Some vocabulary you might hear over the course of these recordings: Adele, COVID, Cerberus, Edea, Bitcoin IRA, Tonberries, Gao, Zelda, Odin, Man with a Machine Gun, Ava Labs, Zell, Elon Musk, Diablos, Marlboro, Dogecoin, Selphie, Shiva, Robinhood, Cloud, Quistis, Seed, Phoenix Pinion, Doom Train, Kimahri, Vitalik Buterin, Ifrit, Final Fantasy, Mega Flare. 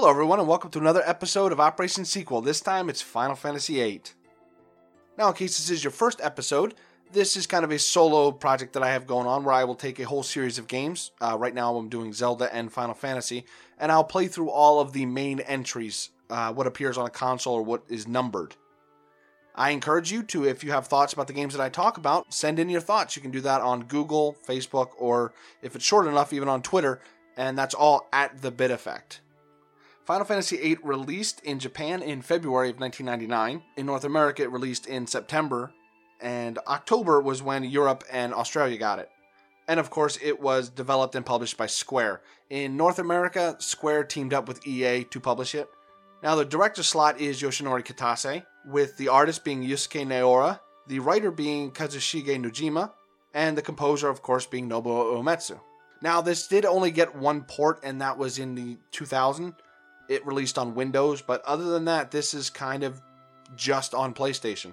Hello everyone and welcome to another episode of Operation Sequel. This time it's Final Fantasy VIII. Now in case this is your first episode, this is kind of a solo project that I have going on where I will take a whole series of games. Right now I'm doing Zelda and Final Fantasy, and I'll play through all of the main entries, what appears on a console or what is numbered. I encourage you to, if you have thoughts about the games that I talk about, send in your thoughts. You can do that on Google, Facebook, or if it's short enough, even on Twitter, and that's all at The Bit Effect. Final Fantasy VIII released in Japan in February of 1999. In North America, it released in September, and October was when Europe and Australia got it. And of course, it was developed and published by Square. In North America, Square teamed up with EA to publish it. Now, the director slot is Yoshinori Kitase, with the artist being Yusuke Naora, the writer being Kazushige Nojima, and the composer, of course, being Nobuo Uematsu. Now, this did only get one port, and that was in the 2000s. It released on Windows, but other than that, this is kind of just on PlayStation.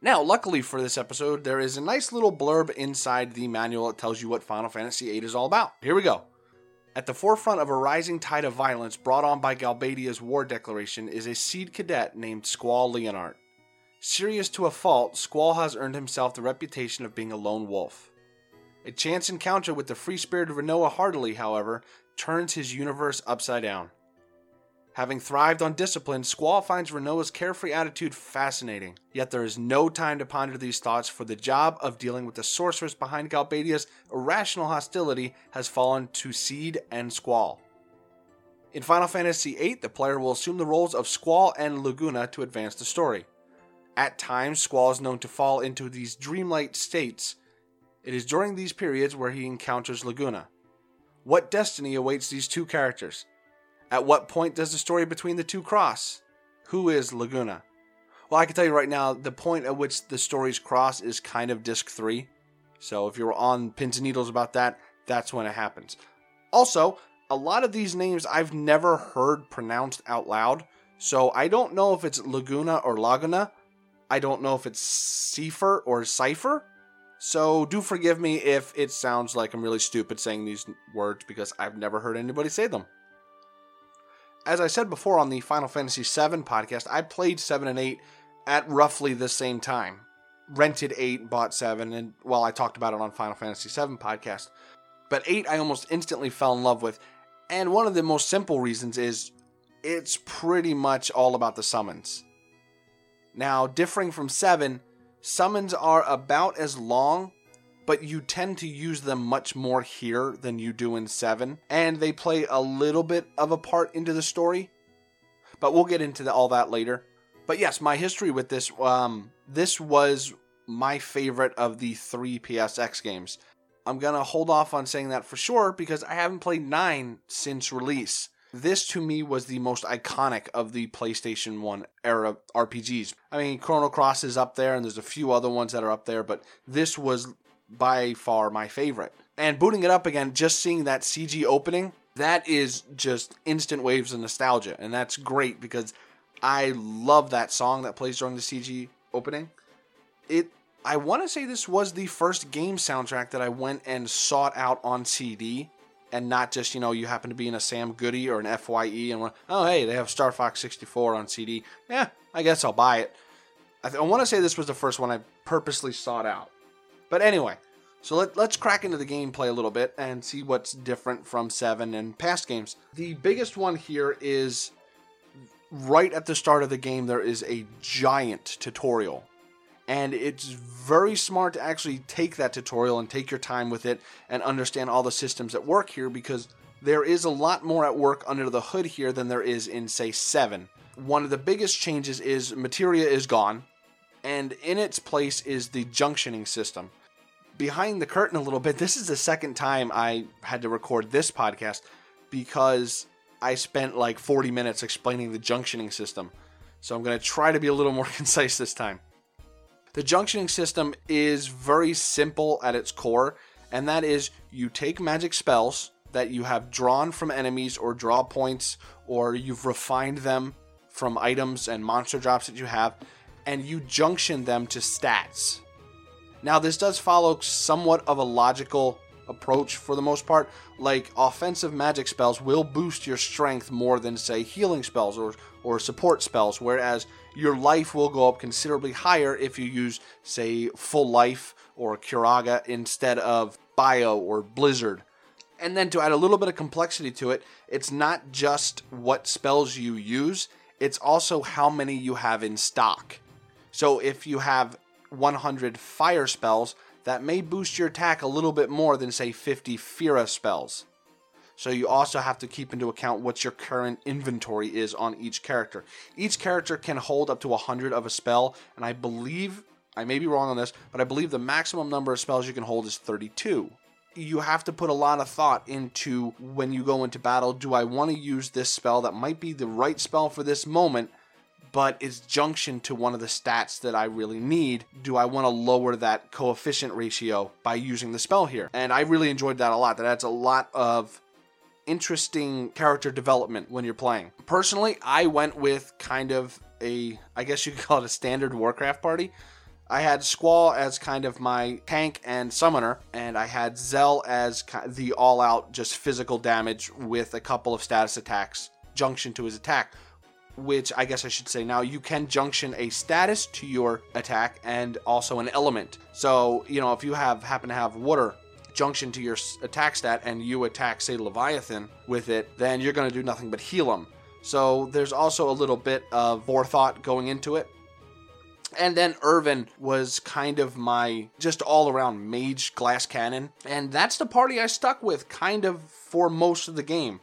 Now, luckily for this episode, there is a nice little blurb inside the manual that tells you what Final Fantasy VIII is all about. Here we go. At the forefront of a rising tide of violence brought on by Galbadia's war declaration is a Seed cadet named Squall Leonhart. Serious to a fault, Squall has earned himself the reputation of being a lone wolf. A chance encounter with the free-spirited Rinoa Heartilly, however, turns his universe upside down. Having thrived on discipline, Squall finds Rinoa's carefree attitude fascinating, yet there is no time to ponder these thoughts, for the job of dealing with the sorceress behind Galbadia's irrational hostility has fallen to Seed and Squall. In Final Fantasy VIII, the player will assume the roles of Squall and Laguna to advance the story. At times, Squall is known to fall into these dreamlike states. It is during these periods where he encounters Laguna. What destiny awaits these two characters? At what point does the story between the two cross? Who is Laguna? Well, I can tell you right now, the point at which the stories cross is kind of Disc 3. So if you're on pins and needles about that, that's when it happens. Also, a lot of these names I've never heard pronounced out loud. So I don't know if it's Laguna or Laguna. I don't know if it's Seifer or Cipher. So do forgive me if it sounds like I'm really stupid saying these words because I've never heard anybody say them. As I said before on the Final Fantasy VII podcast, I played 7 and 8 at roughly the same time. Rented 8, bought 7, and well, I talked about it on Final Fantasy VII podcast. But 8 I almost instantly fell in love with, and one of the most simple reasons is it's pretty much all about the summons. Now, differing from 7, summons are about as long, but you tend to use them much more here than you do in 7. And they play a little bit of a part into the story. But we'll get into all that later. But yes, my history with this, this was my favorite of the 3 PSX games. I'm going to hold off on saying that for sure because I haven't played 9 since release. This to me was the most iconic of the PlayStation 1 era RPGs. I mean, Chrono Cross is up there and there's a few other ones that are up there, but this was by far my favorite. And booting it up again, just seeing that CG opening, that is just instant waves of nostalgia. And that's great because I love that song that plays during the CG opening. I want to say this was the first game soundtrack that I went and sought out on CD and not just, you happen to be in a Sam Goody or an FYE and went, oh, hey, they have Star Fox 64 on CD. Yeah, I guess I'll buy it. I want to say this was the first one I purposely sought out. But anyway, so let's crack into the gameplay a little bit and see what's different from 7 and past games. The biggest one here is right at the start of the game, there is a giant tutorial. And it's very smart to actually take that tutorial and take your time with it and understand all the systems at work here because there is a lot more at work under the hood here than there is in, say, 7. One of the biggest changes is materia is gone and in its place is the junctioning system. Behind the curtain a little bit, this is the second time I had to record this podcast because I spent like 40 minutes explaining the junctioning system. So I'm going to try to be a little more concise this time. The junctioning system is very simple at its core, and that is you take magic spells that you have drawn from enemies or draw points, or you've refined them from items and monster drops that you have, and you junction them to stats. Now, this does follow somewhat of a logical approach for the most part, like offensive magic spells will boost your strength more than, say, healing spells or support spells, whereas your life will go up considerably higher if you use, say, Full Life or Kuraga instead of Bio or Blizzard. And then to add a little bit of complexity to it, it's not just what spells you use, it's also how many you have in stock. So if you have 100 fire spells, that may boost your attack a little bit more than, say, 50 Fira spells. So you also have to keep into account what your current inventory is on each character. Each character can hold up to 100 of a spell, and I believe, I may be wrong on this, but I believe the maximum number of spells you can hold is 32. You have to put a lot of thought into when you go into battle, do I want to use this spell that might be the right spell for this moment, but it's junctioned to one of the stats that I really need. Do I want to lower that coefficient ratio by using the spell here? And I really enjoyed that a lot. That adds a lot of interesting character development when you're playing. Personally, I went with kind of a, I guess you could call it a standard Warcraft party. I had Squall as kind of my tank and summoner, and I had Zell as the all-out just physical damage with a couple of status attacks junctioned to his attack. Which I guess I should say now, you can junction a status to your attack and also an element. So, you know, if you happen to have water junction to your attack stat and you attack, say, Leviathan with it, then you're going to do nothing but heal him. So there's also a little bit of forethought going into it. And then Irvin was kind of my just all-around mage glass cannon. And that's the party I stuck with kind of for most of the game.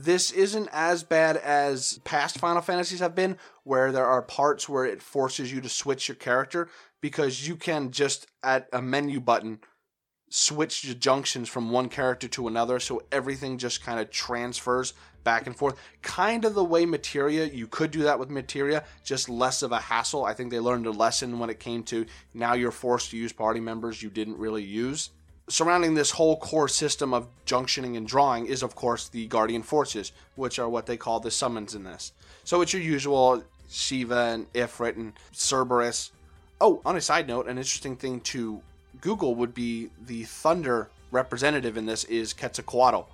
This isn't as bad as past Final Fantasies have been, where there are parts where it forces you to switch your character, because you can just, at a menu button, switch the junctions from one character to another, so everything just kind of transfers back and forth. Kind of the way Materia, you could do that with Materia, just less of a hassle. I think they learned a lesson when it came to now you're forced to use party members you didn't really use. Surrounding this whole core system of junctioning and drawing is, of course, the Guardian Forces, which are what they call the summons in this. So it's your usual Shiva and Ifrit and Cerberus. Oh, on a side note, an interesting thing to Google would be the Thunder representative in this is Quetzalcoatl.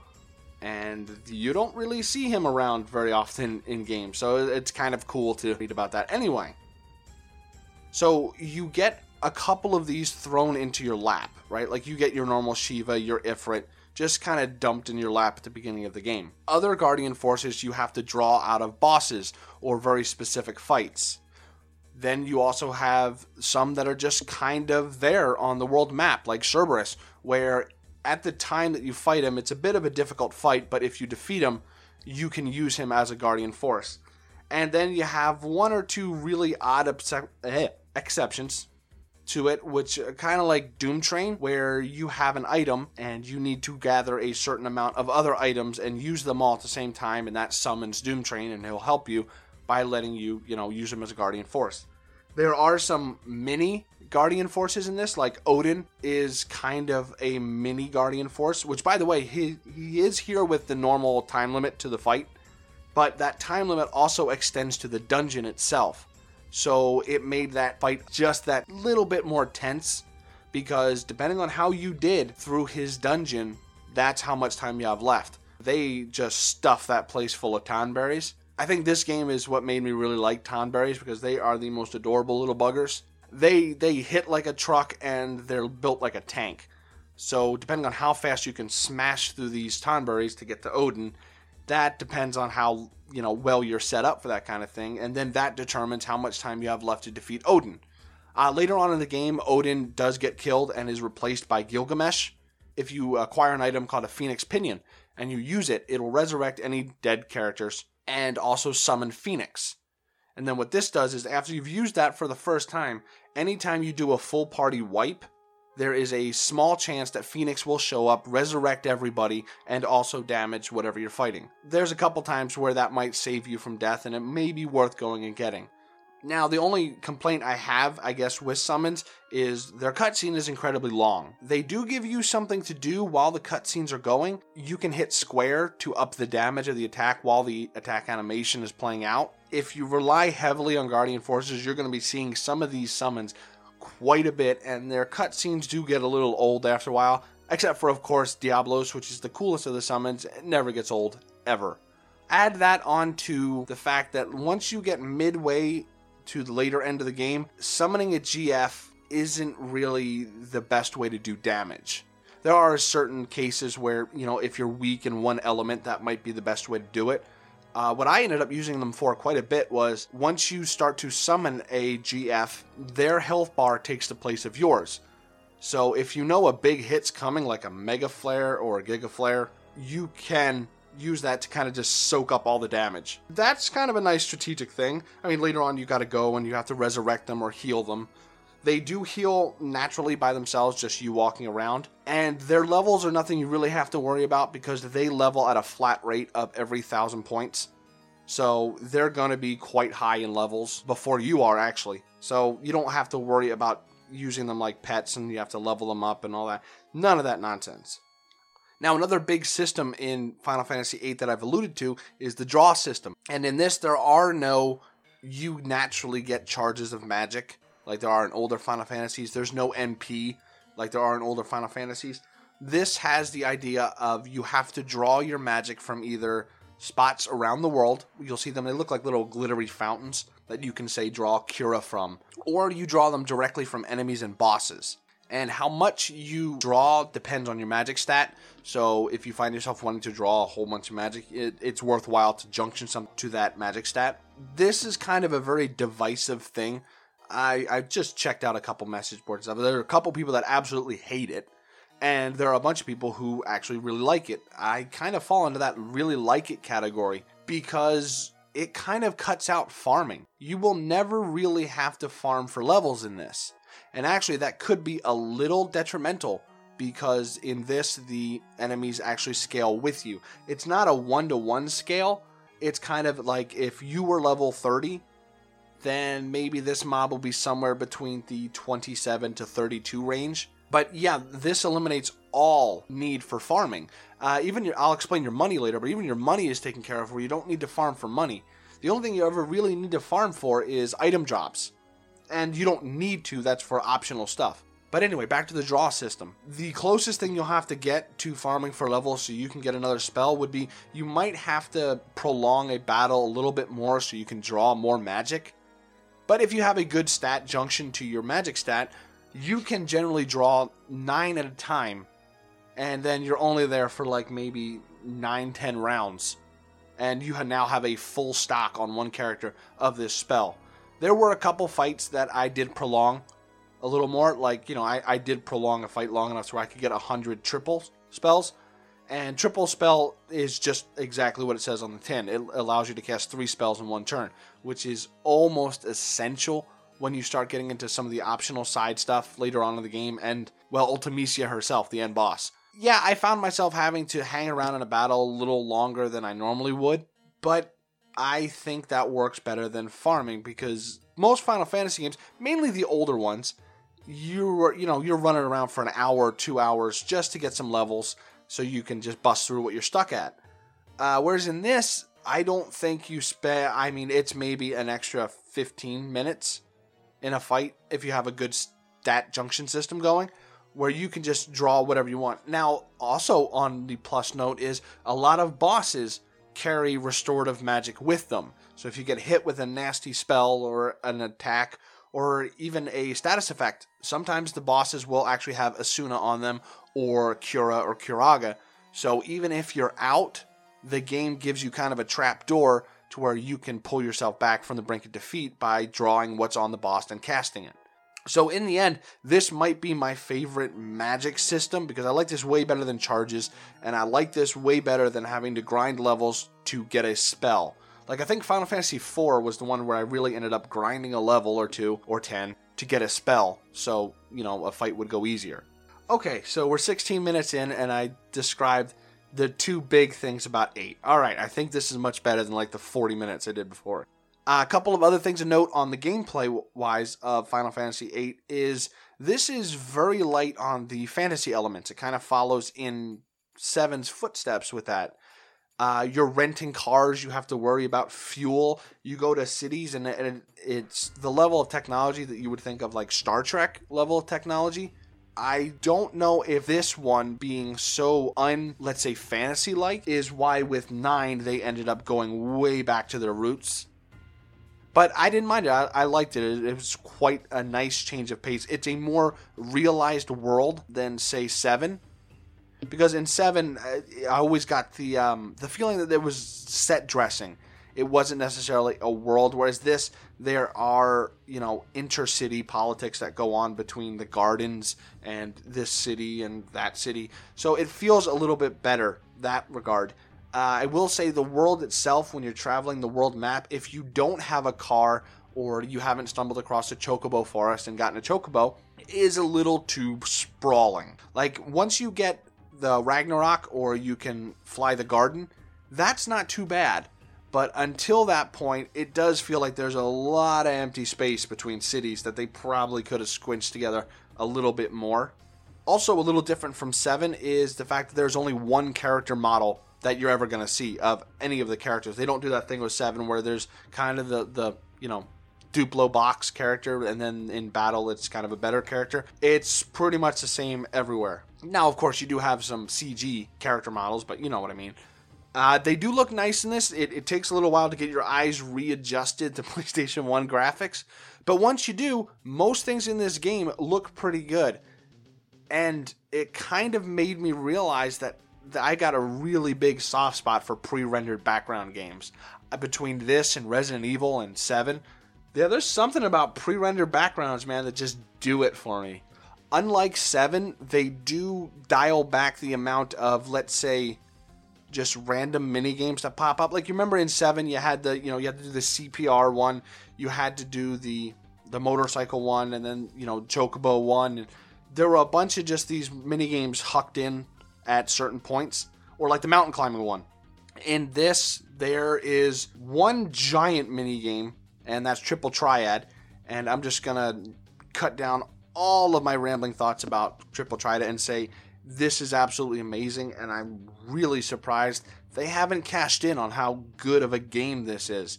And you don't really see him around very often in games, so it's kind of cool to read about that. Anyway, so you get a couple of these thrown into your lap, right? Like you get your normal Shiva, your Ifrit, just kind of dumped in your lap at the beginning of the game. Other Guardian Forces you have to draw out of bosses or very specific fights. Then you also have some that are just kind of there on the world map, like Cerberus, where at the time that you fight him, it's a bit of a difficult fight, but if you defeat him, you can use him as a Guardian Force. And then you have one or two really odd exceptions to it, which kind of like Doom Train, where you have an item and you need to gather a certain amount of other items and use them all at the same time, and that summons Doom Train, and he'll help you by letting you, you know, use him as a Guardian Force. There are some mini Guardian Forces in this, like Odin is kind of a mini Guardian Force, which, by the way, he is here with the normal time limit to the fight, but that time limit also extends to the dungeon itself. So it made that fight just that little bit more tense, because depending on how you did through his dungeon, that's how much time you have left. They just stuff that place full of Tonberries. I think this game is what made me really like Tonberries, because they are the most adorable little buggers. They hit like a truck and they're built like a tank. So depending on how fast you can smash through these Tonberries to get to Odin, that depends on how, you know, well you're set up for that kind of thing, and then that determines how much time you have left to defeat Odin. Later on in the game, Odin does get killed and is replaced by Gilgamesh. If you acquire an item called a Phoenix Pinion, and you use it, it'll resurrect any dead characters, and also summon Phoenix. And then what this does is, after you've used that for the first time, anytime you do a full party wipe, there is a small chance that Phoenix will show up, resurrect everybody, and also damage whatever you're fighting. There's a couple times where that might save you from death, and it may be worth going and getting. Now, the only complaint I have, I guess, with summons is their cutscene is incredibly long. They do give you something to do while the cutscenes are going. You can hit square to up the damage of the attack while the attack animation is playing out. If you rely heavily on Guardian Forces, you're going to be seeing some of these summons quite a bit, and their cutscenes do get a little old after a while. Except for, of course, Diablos, which is the coolest of the summons. It never gets old, ever. Add that on to the fact that once you get midway to the later end of the game, summoning a GF isn't really the best way to do damage. There are certain cases where, you know, if you're weak in one element, that might be the best way to do it. What I ended up using them for quite a bit was, once you start to summon a GF, their health bar takes the place of yours. So if you know a big hit's coming, like a Mega Flare or a Giga Flare, you can use that to kind of just soak up all the damage. That's kind of a nice strategic thing. I mean, later on you gotta go and you have to resurrect them or heal them. They do heal naturally by themselves, just you walking around. And their levels are nothing you really have to worry about because they level at a flat rate of every 1,000 points. So they're going to be quite high in levels before you are, actually. So you don't have to worry about using them like pets and you have to level them up and all that. None of that nonsense. Now, another big system in Final Fantasy VIII that I've alluded to is the draw system. And in this, there are no you naturally get charges of magic, like there are in older Final Fantasies. There's no NP, like there are in older Final Fantasies. This has the idea of you have to draw your magic from either spots around the world. You'll see them, they look like little glittery fountains that you can, say, draw Cura from. Or you draw them directly from enemies and bosses. And how much you draw depends on your magic stat. So if you find yourself wanting to draw a whole bunch of magic, it's worthwhile to junction something to that magic stat. This is kind of a very divisive thing. I just checked out a couple message boards. There are a couple people that absolutely hate it, and there are a bunch of people who actually really like it. I kind of fall into that really like it category because it kind of cuts out farming. You will never really have to farm for levels in this. And actually, that could be a little detrimental because in this, the enemies actually scale with you. It's not a one-to-one scale. It's kind of like if you were level 30, then maybe this mob will be somewhere between the 27 to 32 range. But yeah, this eliminates all need for farming. I'll explain your money later, but even your money is taken care of where you don't need to farm for money. The only thing you ever really need to farm for is item drops. And you don't need to, that's for optional stuff. But anyway, back to the draw system. The closest thing you'll have to get to farming for levels so you can get another spell would be you might have to prolong a battle a little bit more so you can draw more magic. But if you have a good stat junction to your magic stat, you can generally draw 9 at a time, and then you're only there for like maybe 9-10 rounds, and you now have a full stock on one character of this spell. There were a couple fights that I did prolong a little more, like, you know, I did prolong a fight long enough so I could get 100 triple spells, and triple spell is just exactly what it says on the tin. It allows you to cast 3 spells in one turn, which is almost essential when you start getting into some of the optional side stuff later on in the game and, well, Ultimecia herself, the end boss. Yeah, I found myself having to hang around in a battle a little longer than I normally would, but I think that works better than farming because most Final Fantasy games, mainly the older ones, you're running around for an hour, 2 hours just to get some levels, so you can just bust through what you're stuck at. Whereas in this, I don't think you it's maybe an extra 15 minutes in a fight if you have a good stat junction system going, where you can just draw whatever you want. Now, also on the plus note is a lot of bosses carry restorative magic with them. So if you get hit with a nasty spell or an attack or even a status effect, sometimes the bosses will actually have Asuna on them, or Cura or Kuraga. So even if you're out, the game gives you kind of a trap door to where you can pull yourself back from the brink of defeat by drawing what's on the boss and casting it. So in the end, this might be my favorite magic system because I like this way better than charges, and I like this way better than having to grind levels to get a spell. Like, I think Final Fantasy IV was the one where I really ended up grinding a level or 2 or 10 to get a spell, so, you know, a fight would go easier. Okay, so we're 16 minutes in, and I described the 2 big things about 8. Alright, I think this is much better than like the 40 minutes I did before. A couple of other things to note on the gameplay-wise of Final Fantasy VIII is this is very light on the fantasy elements. It kind of follows in 7's footsteps with that. You're renting cars, you have to worry about fuel. You go to cities, and it's the level of technology that you would think of like Star Trek level of technology. I don't know if this one being so let's say, fantasy-like is why with 9 they ended up going way back to their roots. But I didn't mind it. I liked it. It was quite a nice change of pace. It's a more realized world than, say, 7. Because in 7, I always got the feeling that there was set dressing. It wasn't necessarily a world, whereas this, there are, intercity politics that go on between the gardens and this city and that city. So it feels a little bit better, that regard. I will say the world itself, when you're traveling the world map, if you don't have a car or you haven't stumbled across a chocobo forest and gotten a chocobo, is a little too sprawling. Like, once you get the Ragnarok or you can fly the garden, that's not too bad. But until that point, it does feel like there's a lot of empty space between cities that they probably could have squinched together a little bit more. Also, a little different from 7 is the fact that there's only one character model that you're ever going to see of any of the characters. They don't do that thing with 7 where there's kind of the Duplo box character, and then in battle it's kind of a better character. It's pretty much the same everywhere. Now, of course, you do have some CG character models, but you know what I mean. They do look nice in this. It takes a little while to get your eyes readjusted to PlayStation 1 graphics. But once you do, most things in this game look pretty good. And it kind of made me realize that I got a really big soft spot for pre-rendered background games. Between this and Resident Evil and 7, there's something about pre-rendered backgrounds, man, that just do it for me. Unlike 7, they do dial back the amount of, let's say, just random mini games that pop up. Like, you remember in 7 you had you had to do the CPR one, you had to do the motorcycle one, and then chocobo one, and there were a bunch of just these mini games hucked in at certain points, or like the mountain climbing one. In this, there is one giant mini game, and that's triple triad, and I'm just gonna cut down all of my rambling thoughts about triple triad and say this is absolutely amazing, and I'm really surprised they haven't cashed in on how good of a game this is.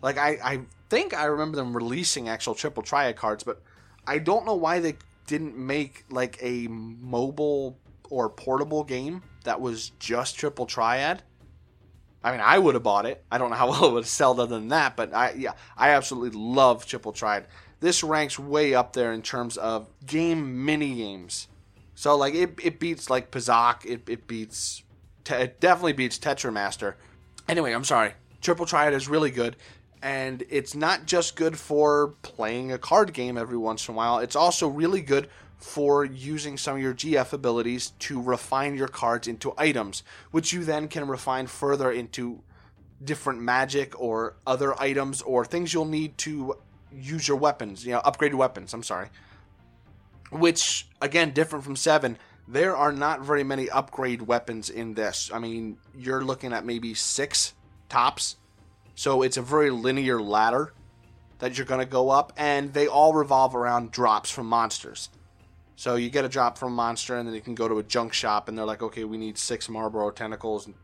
Like, I think I remember them releasing actual Triple Triad cards, but I don't know why they didn't make, like, a mobile or portable game that was just Triple Triad. I mean, I would have bought it. I don't know how well it would have sold other than that, but I absolutely love Triple Triad. This ranks way up there in terms of game mini-games. So, like, it beats, like, Pazak, it definitely beats Tetramaster. Anyway, I'm sorry. Triple Triad is really good, and it's not just good for playing a card game every once in a while. It's also really good for using some of your GF abilities to refine your cards into items, which you then can refine further into different magic or other items or things you'll need to use your weapons, upgrade weapons, I'm sorry. Which, again, different from 7, there are not very many upgrade weapons in this. I mean, you're looking at maybe 6 tops. So it's a very linear ladder that you're going to go up. And they all revolve around drops from monsters. So you get a drop from a monster, and then you can go to a junk shop. And they're like, okay, we need 6 Marlboro tentacles and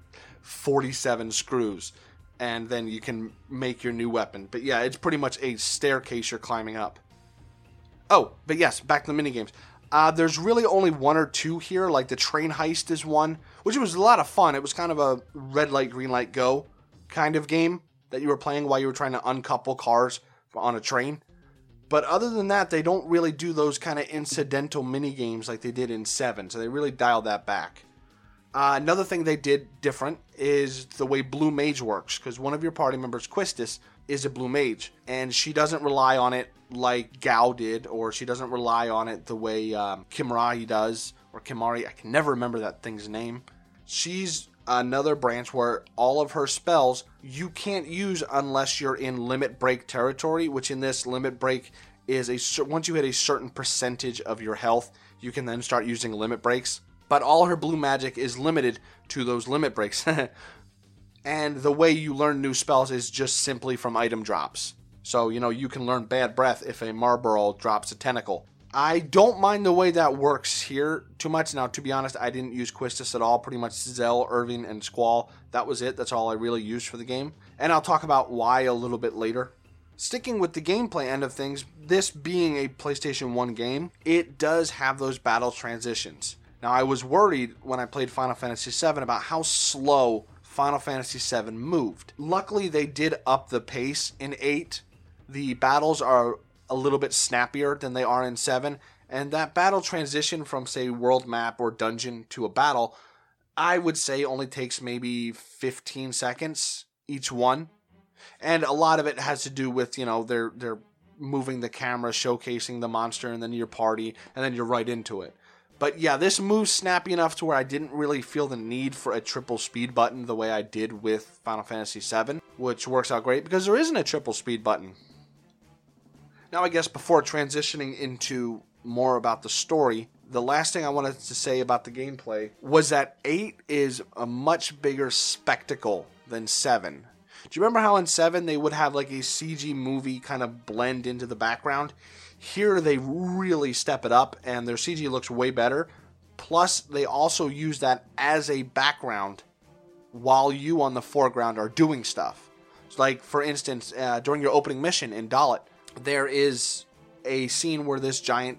47 screws. And then you can make your new weapon. But yeah, it's pretty much a staircase you're climbing up. Oh, but yes, back to the minigames. There's really only one or two here, like the train heist is one, which was a lot of fun. It was kind of a red light, green light, go kind of game that you were playing while you were trying to uncouple cars on a train. But other than that, they don't really do those kind of incidental minigames like they did in 7, so they really dialed that back. Another thing they did different is the way Blue Mage works, because one of your party members, Quistis, is a Blue Mage, and she doesn't rely on it like Gao did, or she doesn't rely on it the way Kimahri does, or Kimahri, I can never remember that thing's name. She's another branch where all of her spells you can't use unless you're in limit break territory, which in this limit break is once you hit a certain percentage of your health, you can then start using limit breaks. But all her blue magic is limited to those limit breaks. And the way you learn new spells is just simply from item drops. So, you can learn Bad Breath if a Marlboro drops a tentacle. I don't mind the way that works here too much. Now, to be honest, I didn't use Quistis at all. Pretty much Zell, Irving, and Squall. That was it. That's all I really used for the game. And I'll talk about why a little bit later. Sticking with the gameplay end of things, this being a PlayStation 1 game, it does have those battle transitions. Now, I was worried when I played Final Fantasy VII about how slow Final Fantasy VII moved. Luckily, they did up the pace in 8. The battles are a little bit snappier than they are in 7, and that battle transition from, say, world map or dungeon to a battle, I would say only takes maybe 15 seconds each one. And a lot of it has to do with, you know, they're moving the camera, showcasing the monster, and then your party, and then you're right into it. But yeah, this moves snappy enough to where I didn't really feel the need for a triple speed button the way I did with Final Fantasy VII, which works out great because there isn't a triple speed button. Now, I guess before transitioning into more about the story, the last thing I wanted to say about the gameplay was that 8 is a much bigger spectacle than 7. Do you remember how in 7 they would have like a CG movie kind of blend into the background? Here they really step it up and their CG looks way better. Plus, they also use that as a background while you on the foreground are doing stuff. So like, for instance, during your opening mission in Dalit, there is a scene where this giant,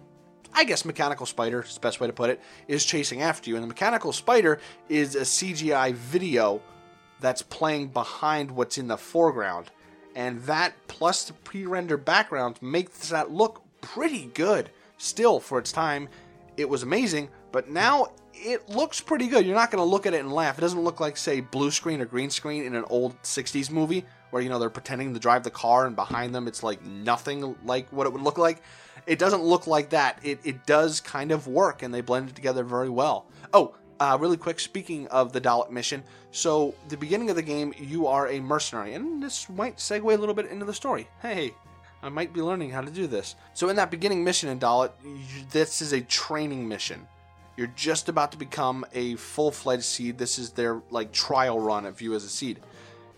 I guess mechanical spider is the best way to put it, is chasing after you. And the mechanical spider is a CGI video that's playing behind what's in the foreground. And that, plus the pre-rendered background, makes that look pretty good. Still, for its time, it was amazing, but now it looks pretty good. You're not going to look at it and laugh. It doesn't look like, say, blue screen or green screen in an old 60s movie where, you know, they're pretending to drive the car and behind them it's like nothing like what it would look like. It doesn't look like that. It does kind of work, and they blend it together very well. Oh, really quick, speaking of the Dalit mission, so the beginning of the game, you are a mercenary, and this might segue a little bit into the story. Hey, I might be learning how to do this. So in that beginning mission in Dalit, this is a training mission. You're just about to become a full-fledged seed. This is their like trial run of you as a seed.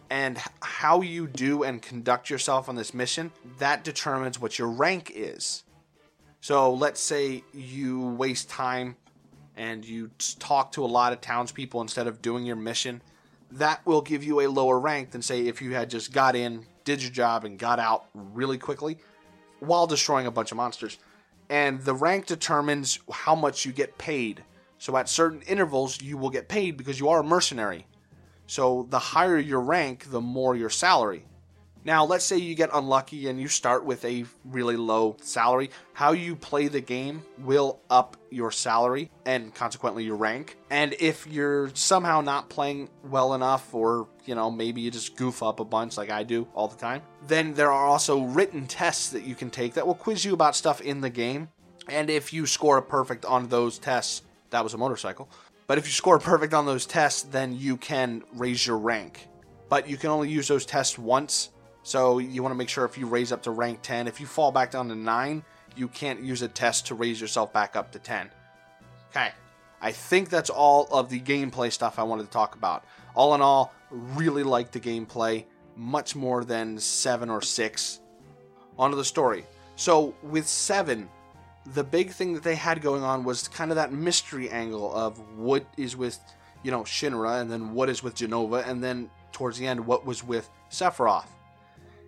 And how you do and conduct yourself on this mission, that determines what your rank is. So let's say you waste time and you talk to a lot of townspeople instead of doing your mission, that will give you a lower rank than, say, if you had just got in, did your job, and got out really quickly while destroying a bunch of monsters. And the rank determines how much you get paid. So at certain intervals, you will get paid because you are a mercenary. So the higher your rank, the more your salary. Now, let's say you get unlucky and you start with a really low salary. How you play the game will up your salary and consequently your rank. And if you're somehow not playing well enough, or, you know, maybe you just goof up a bunch like I do all the time, then there are also written tests that you can take that will quiz you about stuff in the game. And if you score a perfect on those tests, that was a motorcycle. But if you score perfect on those tests, then you can raise your rank. But you can only use those tests once. So you want to make sure if you raise up to rank 10, if you fall back down to 9, you can't use a test to raise yourself back up to 10. Okay, I think that's all of the gameplay stuff I wanted to talk about. All in all, really like the gameplay, much more than 7 or 6. On to the story. So with 7, the big thing that they had going on was kind of that mystery angle of what is with, you know, Shinra, and then what is with Genova, and then towards the end, what was with Sephiroth.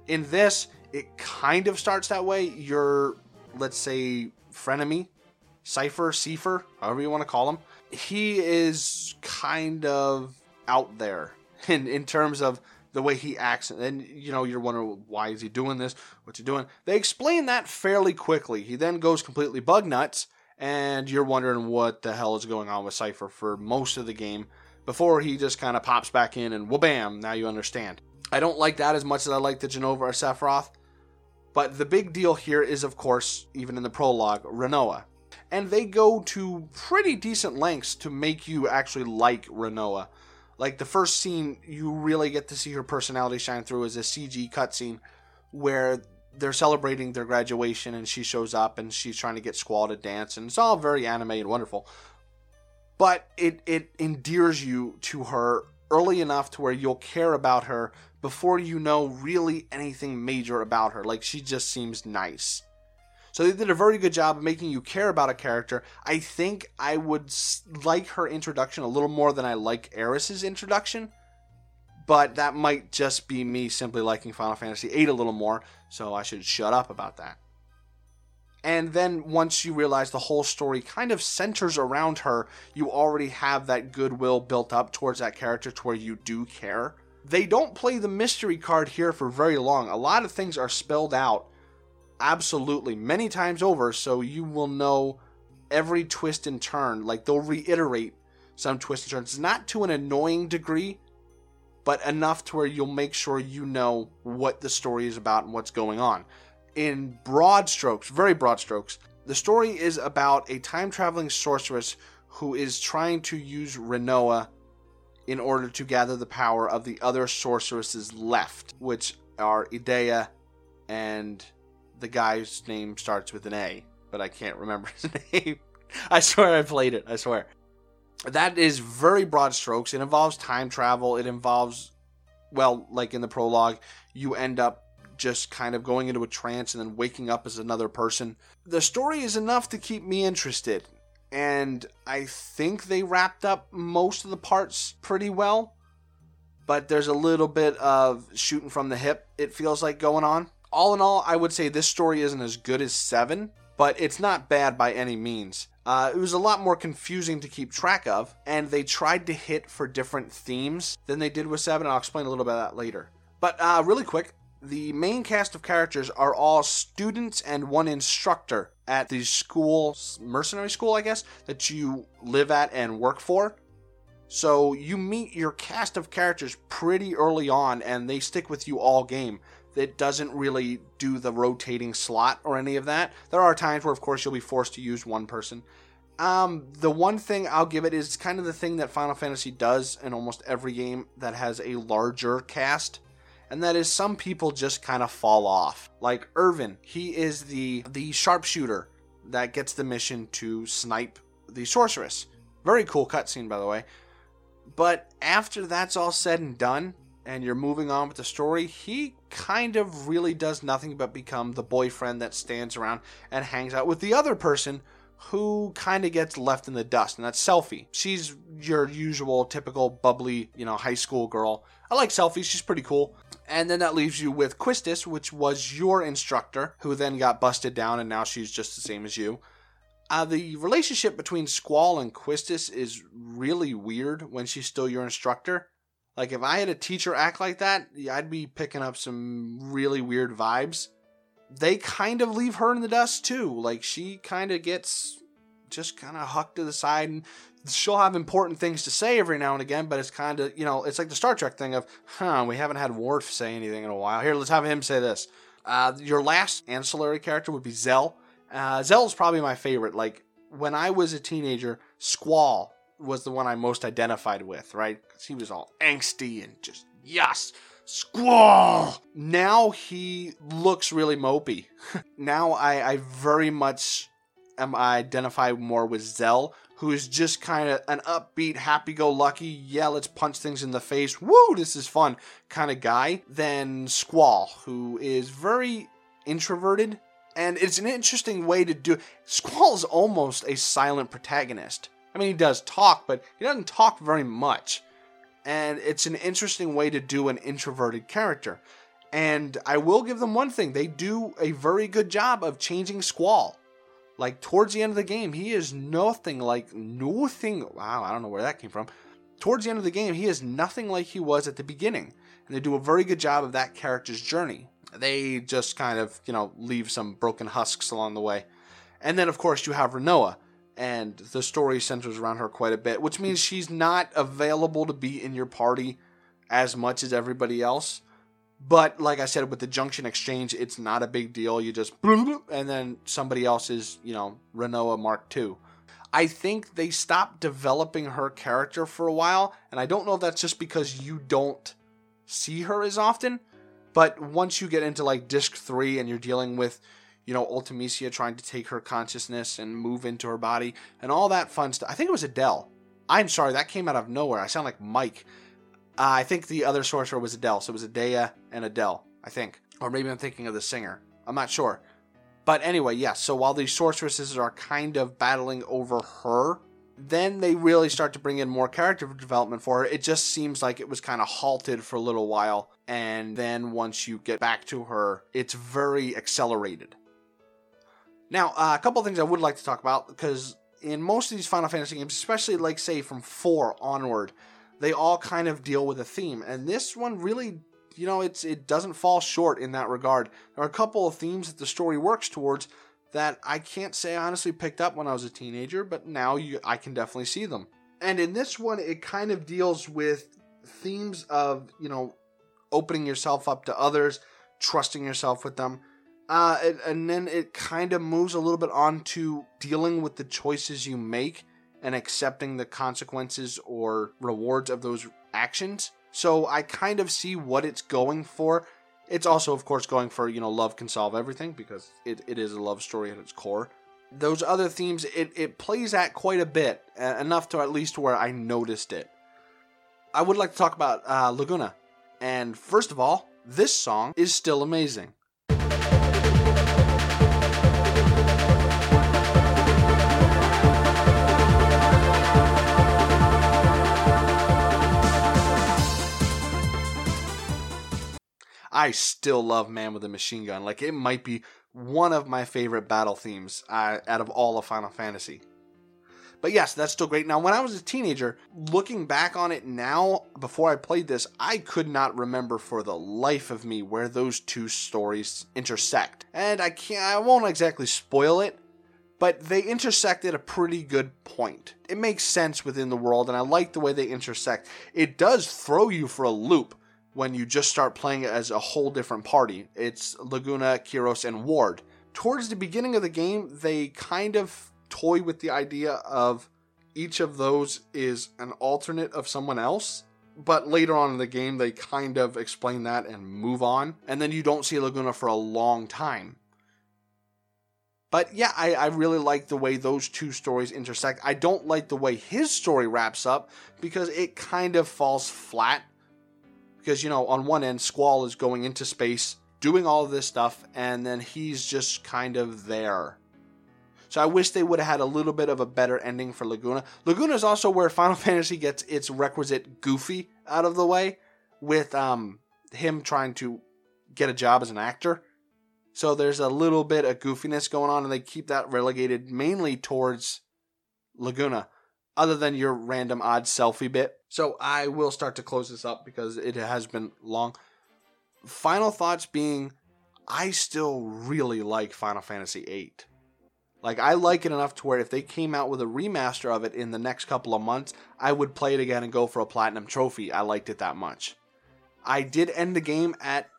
In this, it kind of starts that way. Your, let's say, frenemy, Sephiroth, however you want to call him, he is kind of out there in terms of the way he acts. And, you know, you're wondering, why is he doing this? What's he doing? They explain that fairly quickly. He then goes completely bug nuts, and you're wondering what the hell is going on with Sephiroth for most of the game before he just kind of pops back in and wha-bam, now you understand. I don't like that as much as I like the Genova or Sephiroth, but the big deal here is, of course, even in the prologue, Rinoa. And they go to pretty decent lengths to make you actually like Rinoa. Like, the first scene you really get to see her personality shine through is a CG cutscene where they're celebrating their graduation and she shows up and she's trying to get Squall to dance, and it's all very anime and wonderful. But it endears you to her early enough to where you'll care about her before you know really anything major about her. Like, she just seems nice. So they did a very good job of making you care about a character. I think I would like her introduction a little more than I like Eris's introduction. But that might just be me simply liking Final Fantasy VIII a little more, so I should shut up about that. And then once you realize the whole story kind of centers around her, you already have that goodwill built up towards that character to where you do care. They don't play the mystery card here for very long. A lot of things are spelled out absolutely many times over, so you will know every twist and turn. Like, they'll reiterate some twists and turns. Not to an annoying degree, but enough to where you'll make sure you know what the story is about and what's going on. In broad strokes, very broad strokes, the story is about a time-traveling sorceress who is trying to use Rinoa in order to gather the power of the other sorceresses left, which are Edea and the guy's name starts with an A, but I can't remember his name. I swear I played it, I swear. That is very broad strokes. It involves time travel. It involves, well, like in the prologue, you end up just kind of going into a trance and then waking up as another person. The story is enough to keep me interested, and I think they wrapped up most of the parts pretty well, but there's a little bit of shooting from the hip, it feels like, going on. All in all, I would say this story isn't as good as 7, but it's not bad by any means. It was a lot more confusing to keep track of, and they tried to hit for different themes than they did with 7, and I'll explain a little bit of that later. But really quick, the main cast of characters are all students and one instructor at the school, mercenary school, I guess, that you live at and work for. So you meet your cast of characters pretty early on, and they stick with you all game. It doesn't really do the rotating slot or any of that. There are times where, of course, you'll be forced to use one person. The one thing I'll give it is kind of the thing that Final Fantasy does in almost every game that has a larger cast. And that is, some people just kind of fall off. Like Irvin, he is the sharpshooter that gets the mission to snipe the sorceress. Very cool cutscene, by the way. But after that's all said and done, and you're moving on with the story, he kind of really does nothing but become the boyfriend that stands around and hangs out with the other person who kind of gets left in the dust, and that's Selphie. She's your usual, typical, bubbly, high school girl. I like Selphie, she's pretty cool. And then that leaves you with Quistis, which was your instructor, who then got busted down, and now she's just the same as you. The relationship between Squall and Quistis is really weird when she's still your instructor. Like, if I had a teacher act like that, I'd be picking up some really weird vibes. They kind of leave her in the dust, too. Like, she kind of gets just kind of hucked to the side, and she'll have important things to say every now and again, but it's kind of, it's like the Star Trek thing of, we haven't had Worf say anything in a while. Here, let's have him say this. Your last ancillary character would be Zell. Zell's probably my favorite. Like, when I was a teenager, Squall was the one I most identified with, right? Because he was all angsty and just, yes, Squall! Now he looks really mopey. Now I very much identify more with Zell, who is just kind of an upbeat, happy-go-lucky, yeah, let's punch things in the face, woo, this is fun kind of guy, than Squall, who is very introverted. And it's an interesting way to do. Squall's almost a silent protagonist. I mean, he does talk, but he doesn't talk very much. And it's an interesting way to do an introverted character. And I will give them one thing. They do a very good job of changing Squall. Like, towards the end of the game, he is nothing. Wow, I don't know where that came from. Towards the end of the game, he is nothing like he was at the beginning. And they do a very good job of that character's journey. They just kind of, leave some broken husks along the way. And then, of course, you have Rinoa. And the story centers around her quite a bit, which means she's not available to be in your party as much as everybody else. But like I said, with the junction exchange, it's not a big deal. You just, and then somebody else is, Rinoa Mark II. I think they stopped developing her character for a while, and I don't know if that's just because you don't see her as often. But once you get into like Disc 3 and you're dealing with Ultimecia trying to take her consciousness and move into her body and all that fun stuff. I think it was Adele. I'm sorry, that came out of nowhere. I sound like Mike. I think the other sorcerer was Adele. So it was Edea and Adele, I think. Or maybe I'm thinking of the singer. I'm not sure. But anyway, yes. Yeah, so while these sorceresses are kind of battling over her then they really start to bring in more character development for her. It just seems like it was kind of halted for a little while, and then once you get back to her, it's very accelerated. Now, a couple of things I would like to talk about, because in most of these Final Fantasy games, especially like, say, from 4 onward, they all kind of deal with a theme, and this one really, you know, it doesn't fall short in that regard. There are a couple of themes that the story works towards that I can't say I honestly picked up when I was a teenager, but now I can definitely see them. And in this one, it kind of deals with themes of, you know, opening yourself up to others, trusting yourself with them, and then it kind of moves a little bit on to dealing with the choices you make and accepting the consequences or rewards of those actions. So I kind of see what it's going for. It's also, of course, going for, you know, love can solve everything, because it is a love story at its core. Those other themes, it plays at quite a bit, enough to at least where I noticed it. I would like to talk about Laguna. And first of all, this song is still amazing. I still love Man with a Machine Gun. Like, it might be one of my favorite battle themes out of all of Final Fantasy. But yes, that's still great. Now, when I was a teenager, looking back on it now, before I played this, I could not remember for the life of me where those two stories intersect. And I won't exactly spoil it, but they intersect at a pretty good point. It makes sense within the world, and I like the way they intersect. It does throw you for a loop when you just start playing as a whole different party. It's Laguna, Kyros, and Ward. Towards the beginning of the game, they kind of toy with the idea of each of those is an alternate of someone else, but later on in the game, they kind of explain that and move on, and then you don't see Laguna for a long time. But yeah, I really like the way those two stories intersect. I don't like the way his story wraps up, because it kind of falls flat. Because, you know, on one end, Squall is going into space, doing all of this stuff, and then he's just kind of there. So I wish they would have had a little bit of a better ending for Laguna. Laguna is also where Final Fantasy gets its requisite goofy out of the way, with him trying to get a job as an actor. So there's a little bit of goofiness going on, and they keep that relegated mainly towards Laguna, other than your random odd selfie bit. So I will start to close this up because it has been long. Final thoughts being, I still really like Final Fantasy VIII. Like, I like it enough to where if they came out with a remaster of it in the next couple of months, I would play it again and go for a platinum trophy. I liked it that much. I did end the game at,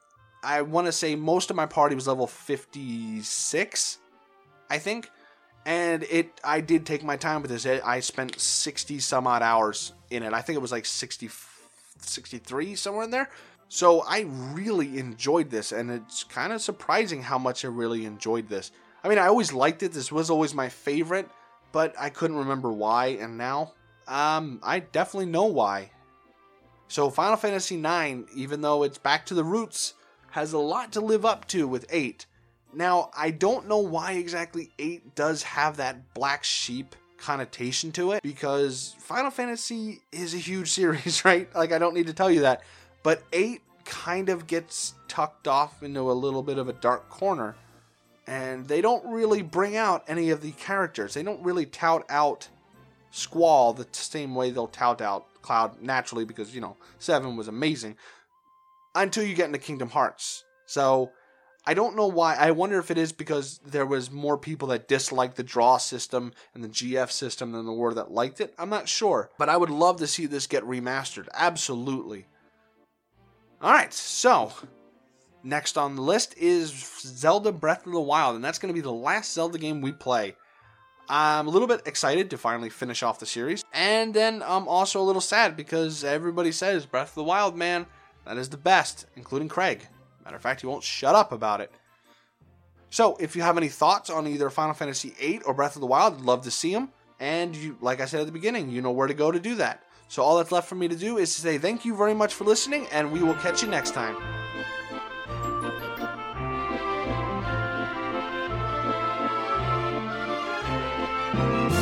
I want to say most of my party was level 56, I think. And I did take my time with this. I spent 60 some odd hours in it. I think it was like 60, 63, somewhere in there. So I really enjoyed this, and it's kind of surprising how much I really enjoyed this. I mean, I always liked it. This was always my favorite, but I couldn't remember why, and now I definitely know why. So Final Fantasy IX, even though it's back to the roots, has a lot to live up to with 8. Now, I don't know why exactly 8 does have that black sheep connotation to it, because Final Fantasy is a huge series, right? Like, I don't need to tell you that. But 8 kind of gets tucked off into a little bit of a dark corner, and they don't really bring out any of the characters. They don't really tout out Squall the same way they'll tout out Cloud naturally, because, you know, 7 was amazing, until you get into Kingdom Hearts. So I don't know why. I wonder if it is because there was more people that disliked the draw system and the GF system than there were that liked it. I'm not sure. But I would love to see this get remastered. Absolutely. Alright, so next on the list is Zelda Breath of the Wild. And that's going to be the last Zelda game we play. I'm a little bit excited to finally finish off the series. And then I'm also a little sad because everybody says Breath of the Wild, man, that is the best, including Craig. Matter of fact, he won't shut up about it. So, if you have any thoughts on either Final Fantasy VIII or Breath of the Wild, I'd love to see them. And you, like I said at the beginning, you know where to go to do that. So all that's left for me to do is to say thank you very much for listening, and we will catch you next time.